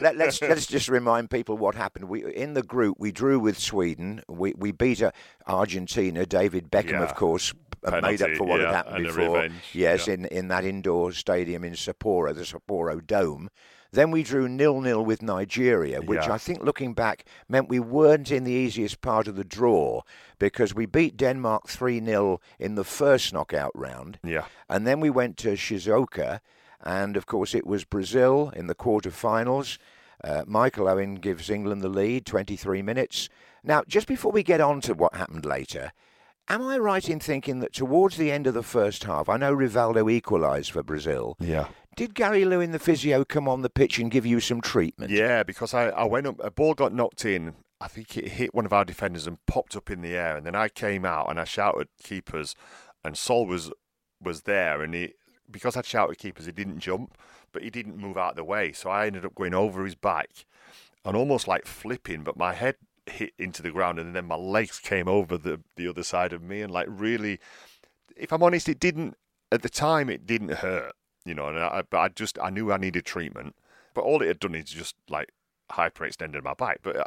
Let's just remind people what happened. We in the group we drew with Sweden. We beat Argentina. David Beckham, of course, penalty, made up for what had happened before. Yes, in that indoor stadium in Sapporo, the Sapporo Dome. Then we drew 0-0 with Nigeria, which I think, looking back, meant we weren't in the easiest part of the draw because we beat Denmark 3-0 in the first knockout round. Yeah. And then we went to Shizuoka, and, of course, it was Brazil in the quarterfinals. Michael Owen gives England the lead, 23 minutes. Now, just before we get on to what happened later, am I right in thinking that towards the end of the first half, I know Rivaldo equalised for Brazil. Yeah. Did Gary Lewin, the physio, come on the pitch and give you some treatment? Yeah, because I went up, a ball got knocked in, I think it hit one of our defenders and popped up in the air, and then I came out and I shouted keepers, and Sol was there, and he, because I shouted keepers, he didn't jump, but he didn't move out of the way, so I ended up going over his back and almost like flipping, but my head hit into the ground, and then my legs came over the other side of me, and like really, if I'm honest, it didn't, at the time it didn't hurt. You know, and I knew I needed treatment, but all it had done is just like hyperextended my back. But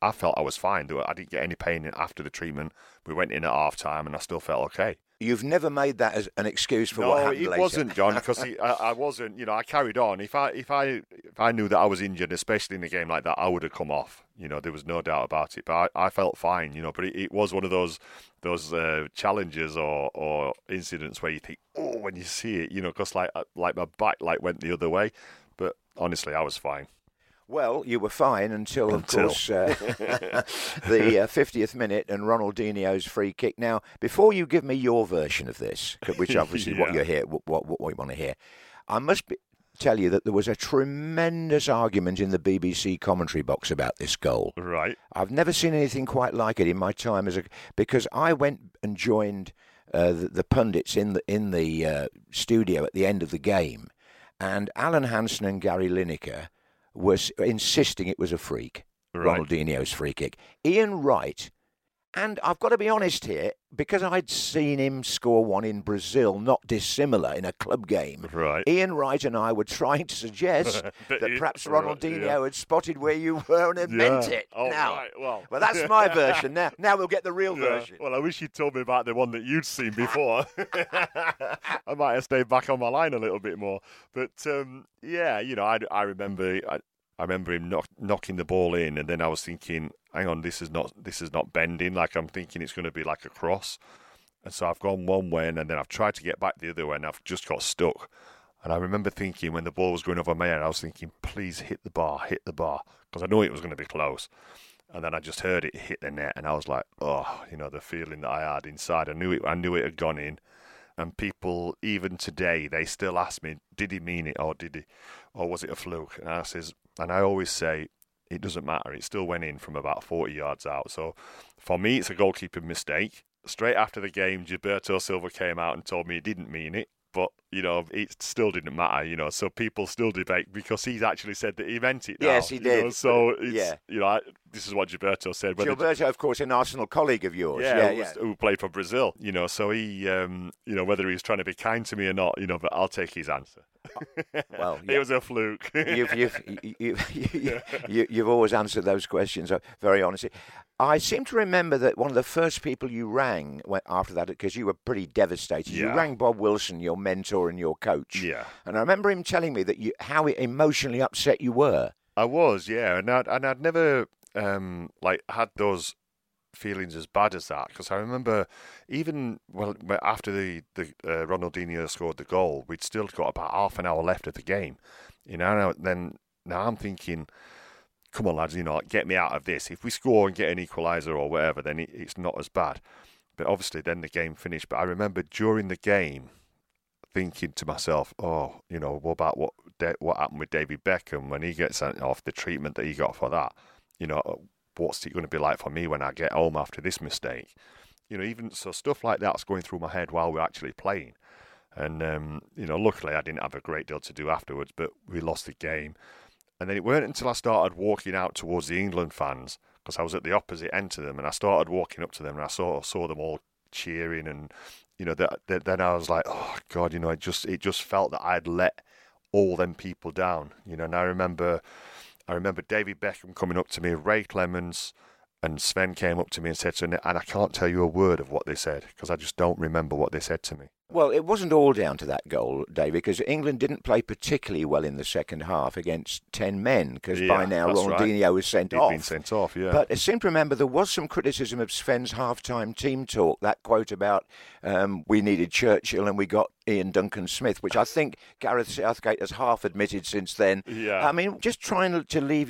I felt I was fine. I didn't get any pain after the treatment. We went in at half time, and I still felt okay. You've never made that as an excuse for what happened later. No, it wasn't, John, because I wasn't. You know, I carried on. If I knew that I was injured, especially in a game like that, I would have come off. You know, there was no doubt about it. But I felt fine. You know, but it was one of those challenges or incidents where you think, oh, when you see it, you know, because like my back went the other way, but honestly, I was fine. Well, you were fine until of course, the 50th minute and Ronaldinho's free kick. Now, before you give me your version of this, which obviously is what you want to hear, I must tell you that there was a tremendous argument in the BBC commentary box about this goal. Right. I've never seen anything quite like it in my time because I went and joined the pundits in the studio at the end of the game, and Alan Hansen and Gary Lineker was insisting it was a free kick, right. Ronaldinho's free kick. Ian Wright, and I've got to be honest here, because I'd seen him score one in Brazil, not dissimilar, in a club game. Right. Ian Wright and I were trying to suggest that perhaps Ronaldinho had spotted where you were and had meant it. Oh, now, right. well, that's my version. Now we'll get the real version. Well, I wish you'd told me about the one that you'd seen before. I might have stayed back on my line a little bit more. But, you know, I remember him knocking the ball in, and then I was thinking, hang on, this is not bending. Like, I'm thinking it's going to be like a cross. And so I've gone one way, and then I've tried to get back the other way, and I've just got stuck. And I remember thinking when the ball was going over my head, I was thinking, please hit the bar, because I knew it was going to be close. And then I just heard it hit the net, and I was like, oh, you know, the feeling that I had inside. I knew it had gone in. And people, even today, they still ask me, did he mean it, or did he, or was it a fluke? And I always say, it doesn't matter. It still went in from about 40 yards out. So for me, it's a goalkeeping mistake. Straight after the game, Gilberto Silva came out and told me he didn't mean it. But, you know, it still didn't matter, you know. So people still debate because he's actually said that he meant it now. Yes, he did. You know, so, it's, you know, this is what Gilberto said. Gilberto, of course, an Arsenal colleague of yours. Who played for Brazil, you know. So he, you know, whether he's trying to be kind to me or not, you know, but I'll take his answer. Well, it was a fluke. You've always answered those questions very honestly. I seem to remember that one of the first people you rang after that, because you were pretty devastated. Yeah. You rang Bob Wilson, your mentor and your coach. Yeah. And I remember him telling me that how emotionally upset you were. I was, yeah, and I'd never had those feelings as bad as that, because I remember even after the Ronaldinho scored the goal, we'd still got about half an hour left of the game, you know. And then now I'm thinking, come on lads, you know, get me out of this. If we score and get an equaliser or whatever, then it's not as bad. But obviously then the game finished. But I remember during the game thinking to myself, oh, you know, what about what happened with David Beckham when he gets sent off, the treatment that he got for that, you know. What's it going to be like for me when I get home after this mistake? You know, even so, stuff like that's going through my head while we're actually playing. And, you know, luckily I didn't have a great deal to do afterwards, but we lost the game. And then it weren't until I started walking out towards the England fans, because I was at the opposite end to them, and I started walking up to them, and I saw them all cheering. And, you know, then I was like, oh, God, you know, it just felt that I'd let all them people down, you know. And I remember David Beckham coming up to me, Ray Clemence and Sven came up to me and said to me, and I can't tell you a word of what they said, because I just don't remember what they said to me. Well, it wasn't all down to that goal, David, because England didn't play particularly well in the second half against 10 men, because by now Ronaldinho was sent off. He'd been sent off, yeah. But I seem to remember there was some criticism of Sven's half-time team talk, that quote about we needed Churchill and we got Ian Duncan Smith, which I think Gareth Southgate has half admitted since then. Yeah. I mean, just trying to leave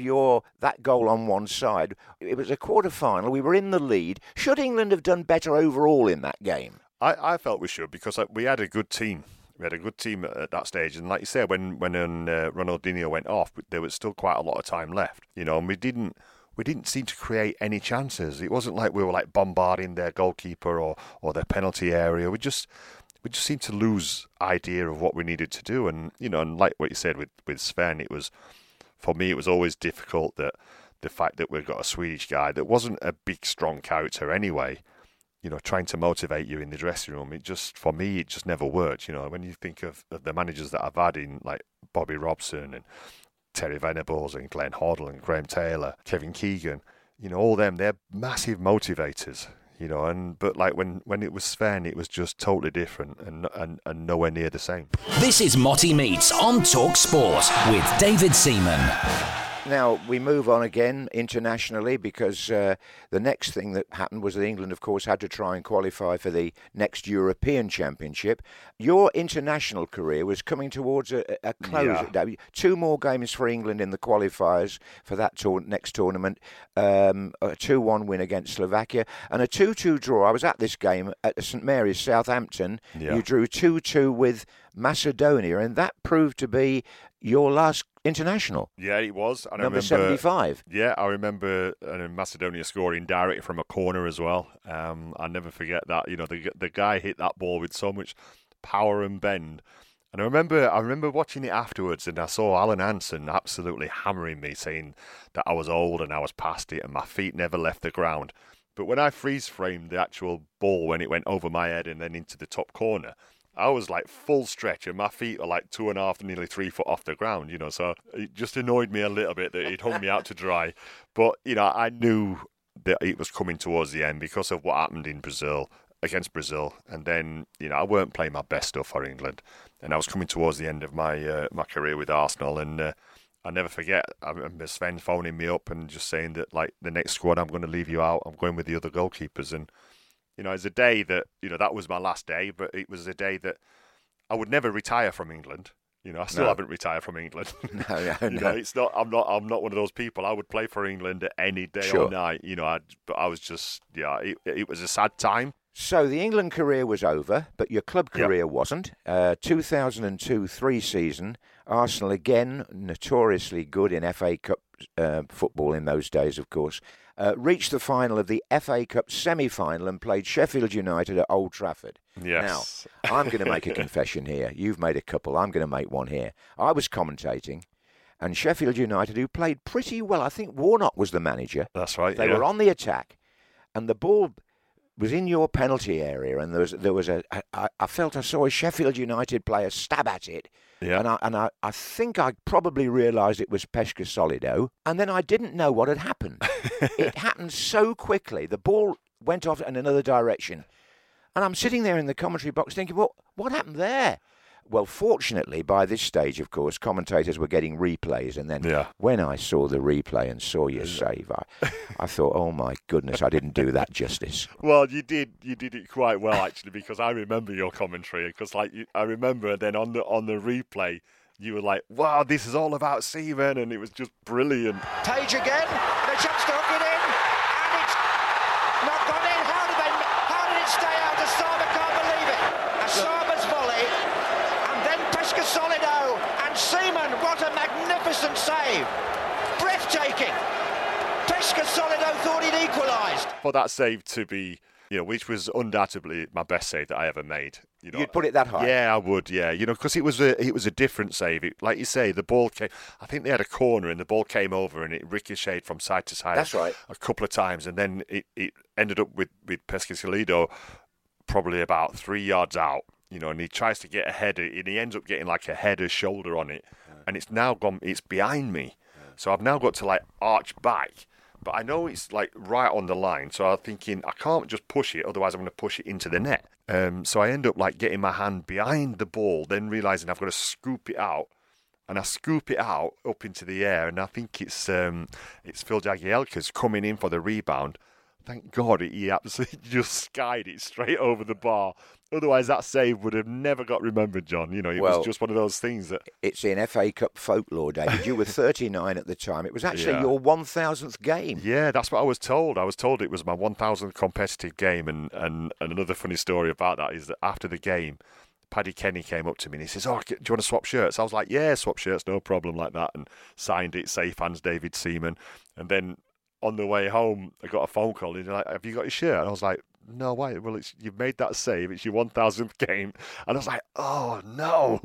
that goal on one side. It was a quarter-final. We were in the lead. Should England have done better overall in that game? I felt we should, because we had a good team. We had a good team at that stage. And like you said, when Ronaldinho went off, there was still quite a lot of time left, you know, and we didn't seem to create any chances. It wasn't like we were like bombarding their goalkeeper or their penalty area. We just seemed to lose idea of what we needed to do. And, you know, and like what you said with Sven, it was, for me, it was always difficult that the fact that we've got a Swedish guy that wasn't a big, strong character anyway, you know, trying to motivate you in the dressing room. It just, for me, it just never worked. You know, when you think of the managers that I've had in, like Bobby Robson and Terry Venables and Glenn Hoddle and Graham Taylor, Kevin Keegan, you know, all them, they're massive motivators, you know. And but like when it was Sven, it was just totally different and nowhere near the same. This is Motty Meets on Talk Sport with David Seaman. Now, we move on again internationally, because the next thing that happened was that England, of course, had to try and qualify for the next European Championship. Your international career was coming towards a close. Yeah. 2 more games for England in the qualifiers for that next tournament. A 2-1 win against Slovakia and a 2-2 draw. I was at this game at St Mary's, Southampton. Yeah. You drew 2-2 with Macedonia, and that proved to be your last international. Yeah, it was. And number 75. Yeah, I remember Macedonia scoring directly from a corner as well. I'll never forget that. You know, the guy hit that ball with so much power and bend. And I remember watching it afterwards, and I saw Alan Hansen absolutely hammering me, saying that I was old and I was past it and my feet never left the ground. But when I freeze-framed the actual ball when it went over my head and then into the top corner, I was like full stretch, and my feet are like 2.5, nearly 3 foot off the ground, you know. So it just annoyed me a little bit that it hung me out to dry. But, you know, I knew that it was coming towards the end because of what happened in Brazil, against Brazil. And then, you know, I weren't playing my best stuff for England. And I was coming towards the end of my career with Arsenal. And I never forget, I remember Sven phoning me up and just saying that, like, the next squad, I'm going to leave you out. I'm going with the other goalkeepers. And, you know, it's a day that, you know, that was my last day, but it was a day that I would never retire from England. You know, I still haven't retired from England. No. It's not. I'm not one of those people. I would play for England any day or night. You know, I was just. Yeah, it was a sad time. So the England career was over, but your club career wasn't. 2002-03 season, Arsenal again notoriously good in FA Cup football in those days, of course. Reached the final of the FA Cup semi-final and played Sheffield United at Old Trafford. Yes. Now, I'm going to make a confession here. You've made a couple. I'm going to make one here. I was commentating, and Sheffield United, who played pretty well, I think Warnock was the manager. That's right, They were on the attack, and the ball was in your penalty area, and I felt I saw a Sheffield United player stab at it, and I think I probably realised it was Pescosolido, and then I didn't know what had happened. It happened so quickly. The ball went off in another direction, and I'm sitting there in the commentary box thinking, well, what happened there? Well, fortunately, by this stage, of course, commentators were getting replays. And then when I saw the replay and saw your save, I thought, oh, my goodness, I didn't do that justice. Well, you did it quite well, actually, because I remember your commentary. Because I remember then on the replay, you were like, wow, this is all about Seaman. And it was just brilliant. Page again. The chance to hook it in. And it's not gone in. How did it stay out of Saba? Can't believe it. Saba's volley. Pescosolido and Seaman, what a magnificent save. Breathtaking. Pescosolido thought he'd equalised. For that save to be, which was undoubtedly my best save that I ever made. You know, you'd put it that high? Yeah, I would, yeah. Because it was a different save. It, like you say, the ball came, I think they had a corner and the ball came over and it ricocheted from side to side. That's right. A couple of times, and then it ended up with Pescosolido probably about 3 yards out. And he tries to get a header, and he ends up getting like a header shoulder on it, and it's now gone. It's behind me, so I've now got to arch back, but I know it's right on the line. So I'm thinking I can't just push it, otherwise I'm going to push it into the net. So I end up getting my hand behind the ball, then realizing I've got to scoop it out, and I scoop it out up into the air, and I think it's Phil Jagielka's coming in for the rebound. Thank God he absolutely just skied it straight over the bar. Otherwise, that save would have never got remembered, John. It was just one of those things that... It's in FA Cup folklore, David. You were 39 at the time. It was actually your 1,000th game. Yeah, that's what I was told. I was told it was my 1,000th competitive game. And another funny story about that is that after the game, Paddy Kenny came up to me and he says, oh, do you want to swap shirts? I was like, yeah, swap shirts, no problem, like that. And signed it, safe hands, David Seaman. And then... on the way home, I got a phone call and they're like, have you got your shirt? And I was like, no, why? Well, you've made that save. It's your 1,000th game. And I was like, oh, no.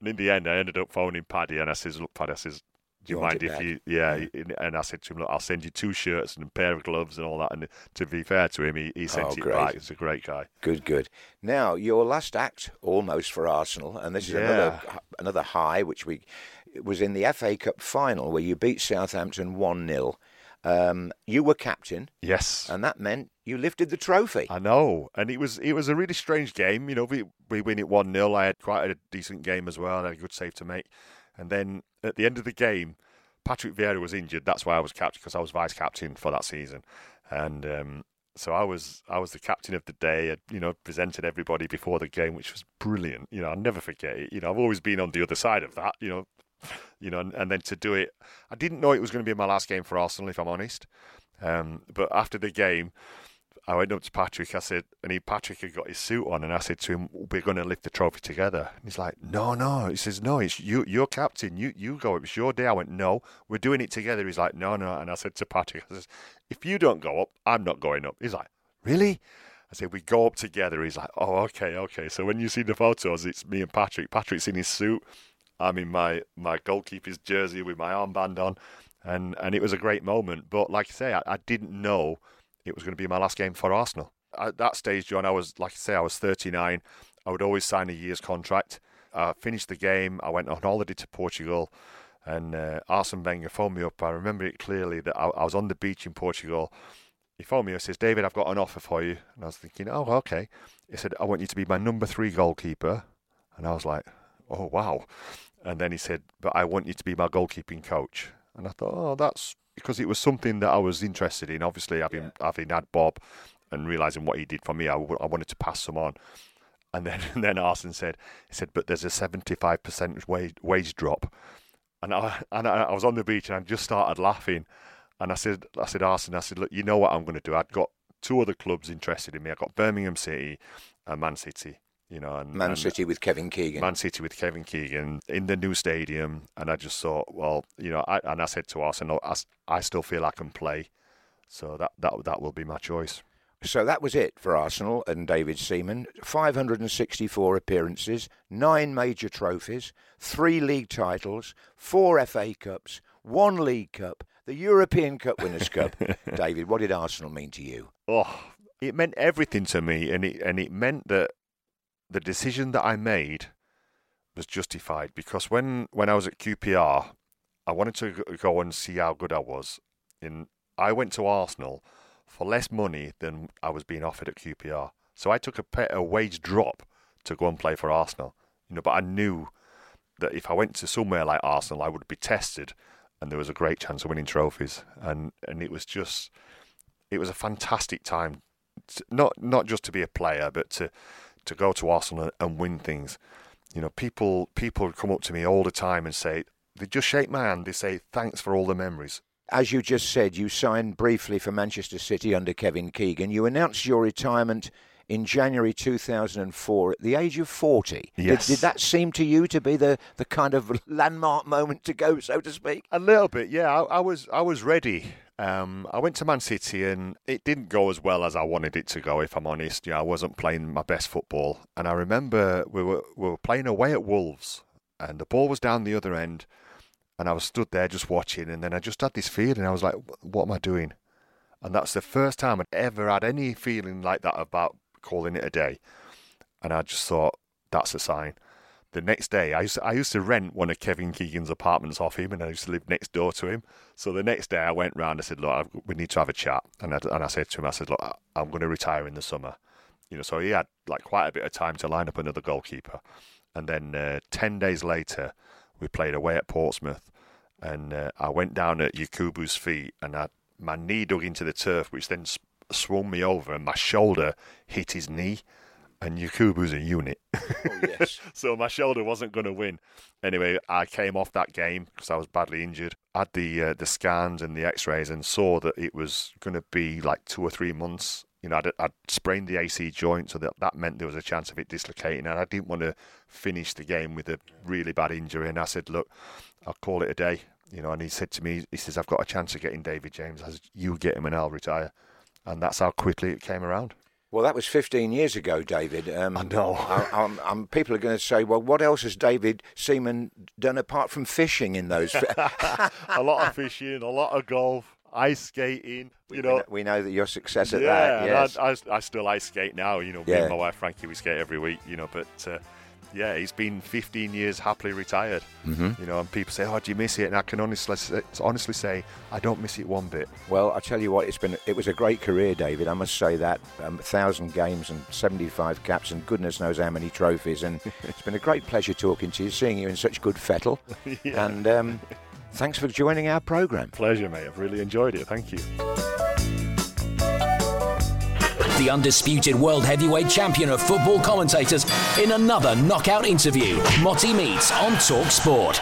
And in the end, I ended up phoning Paddy and I says, look, Paddy, I says, do you mind if you... Yeah. And I said to him, look, I'll send you two shirts and a pair of gloves and all that. And to be fair to him, he sent it back. He's a great guy. Good. Now, your last act, almost, for Arsenal, and this is another high, which was in the FA Cup final where you beat Southampton 1-0. You were captain. Yes. And that meant you lifted the trophy. I know. And it was a really strange game. We win it 1-0. I had quite a decent game as well. I had a good save to make. And then at the end of the game, Patrick Vieira was injured. That's why I was captain, because I was vice-captain for that season. And so I was the captain of the day. I presented everybody before the game, which was brilliant. I'll never forget it. I've always been on the other side of that, and then to do it, I didn't know it was going to be my last game for Arsenal, if I'm honest. But after the game, I went up to Patrick. I said, Patrick had got his suit on, and I said to him, "We're going to lift the trophy together." And he's like, "No." He says, "No, it's you. You're captain. You go. It was your day." I went, "No, we're doing it together." He's like, "No." And I said to Patrick, "I says, if you don't go up, I'm not going up." He's like, "Really?" I said, "We go up together." He's like, "Oh, okay." So when you see the photos, it's me and Patrick. Patrick's in his suit. I'm in my goalkeeper's jersey with my armband on, and it was a great moment. But like I say, I didn't know it was going to be my last game for Arsenal. At that stage, John, I was 39. I would always sign a year's contract. I finished the game. I went on holiday to Portugal, and Arsene Wenger phoned me up. I remember it clearly that I was on the beach in Portugal. He phoned me and says, "David, I've got an offer for you." And I was thinking, "Oh, okay." He said, "I want you to be my number 3 goalkeeper," and I was like, "Oh, wow." And then he said, "But I want you to be my goalkeeping coach." And I thought, oh, that's because it was something that I was interested in. Obviously, having had Bob and realising what he did for me, I wanted to pass some on. And then Arsene said, he said, but there's a 75% wage drop. And I was on the beach and I just started laughing. And I said, Arsene, I said, look, you know what I'm going to do? I've got two other clubs interested in me. I've got Birmingham City and Man City. You know, Man City with Kevin Keegan in the new stadium. And I just thought, well, you know, I said to Arsenal, I still feel I can play. So that will be my choice. So that was it for Arsenal and David Seaman. 564 appearances, 9 major trophies, 3 league titles, 4 FA Cups, 1 League Cup, the European Cup Winners' Cup. David, what did Arsenal mean to you? Oh, it meant everything to me, and it meant that the decision that I made was justified, because when I was at QPR, I wanted to go and see how good I was. And I went to Arsenal for less money than I was being offered at QPR. So I took a wage drop to go and play for Arsenal. You know, but I knew that if I went to somewhere like Arsenal, I would be tested and there was a great chance of winning trophies. And it was just, it was a fantastic time, not just to be a player, but to go to Arsenal and win things. You know, people would come up to me all the time and say, they just shake my hand, they say, thanks for all the memories. As you just said, you signed briefly for Manchester City under Kevin Keegan. You announced your retirement in January 2004 at the age of 40. Yes. Did that seem to you to be the kind of landmark moment to go, so to speak? A little bit, yeah. I was ready. I went to Man City and it didn't go as well as I wanted it to go, if I'm honest. You know, I wasn't playing my best football. And I remember we were playing away at Wolves and the ball was down the other end. And I was stood there just watching, and then I just had this feeling. I was like, what am I doing? And that's the first time I'd ever had any feeling like that about calling it a day. And I just thought, that's a sign. The next day, I used to rent one of Kevin Keegan's apartments off him, and I used to live next door to him. So the next day I went round, I said, look, we need to have a chat. And I said to him, I said, look, I'm going to retire in the summer. You know, so he had like quite a bit of time to line up another goalkeeper. And then 10 days later, we played away at Portsmouth, and I went down at Yakubu's feet, and my knee dug into the turf, which then swung me over, and my shoulder hit his knee, and Yakubu's a unit. Oh, yes. So my shoulder wasn't going to win. Anyway, I came off that game because I was badly injured. I had the scans and the x-rays and saw that it was going to be like 2 or 3 months. You know, I'd sprained the AC joint, so that meant there was a chance of it dislocating, and I didn't want to finish the game with a really bad injury. And I said, look, I'll call it a day. You know, and he said to me, he says, I've got a chance of getting David James. I said, you get him and I'll retire. And that's how quickly it came around. Well, that was 15 years ago, David. I know. People are going to say, well, what else has David Seaman done apart from fishing in those? A lot of fishing, a lot of golf. Ice skating, you know. We know that you're success at that. Yes. I still ice skate now, you know. Me and my wife Frankie, we skate every week, you know. But he's been 15 years happily retired, you know. And people say, "Oh, do you miss it?" And I can honestly say, I don't miss it one bit. Well, I tell you what, it was a great career, David. I must say that 1,000 games and 75 caps and goodness knows how many trophies. And it's been a great pleasure talking to you, seeing you in such good fettle, and. Thanks for joining our programme. Pleasure, mate. I've really enjoyed it. Thank you. The undisputed world heavyweight champion of football commentators in another knockout interview. Motty Meets on Talk Sport.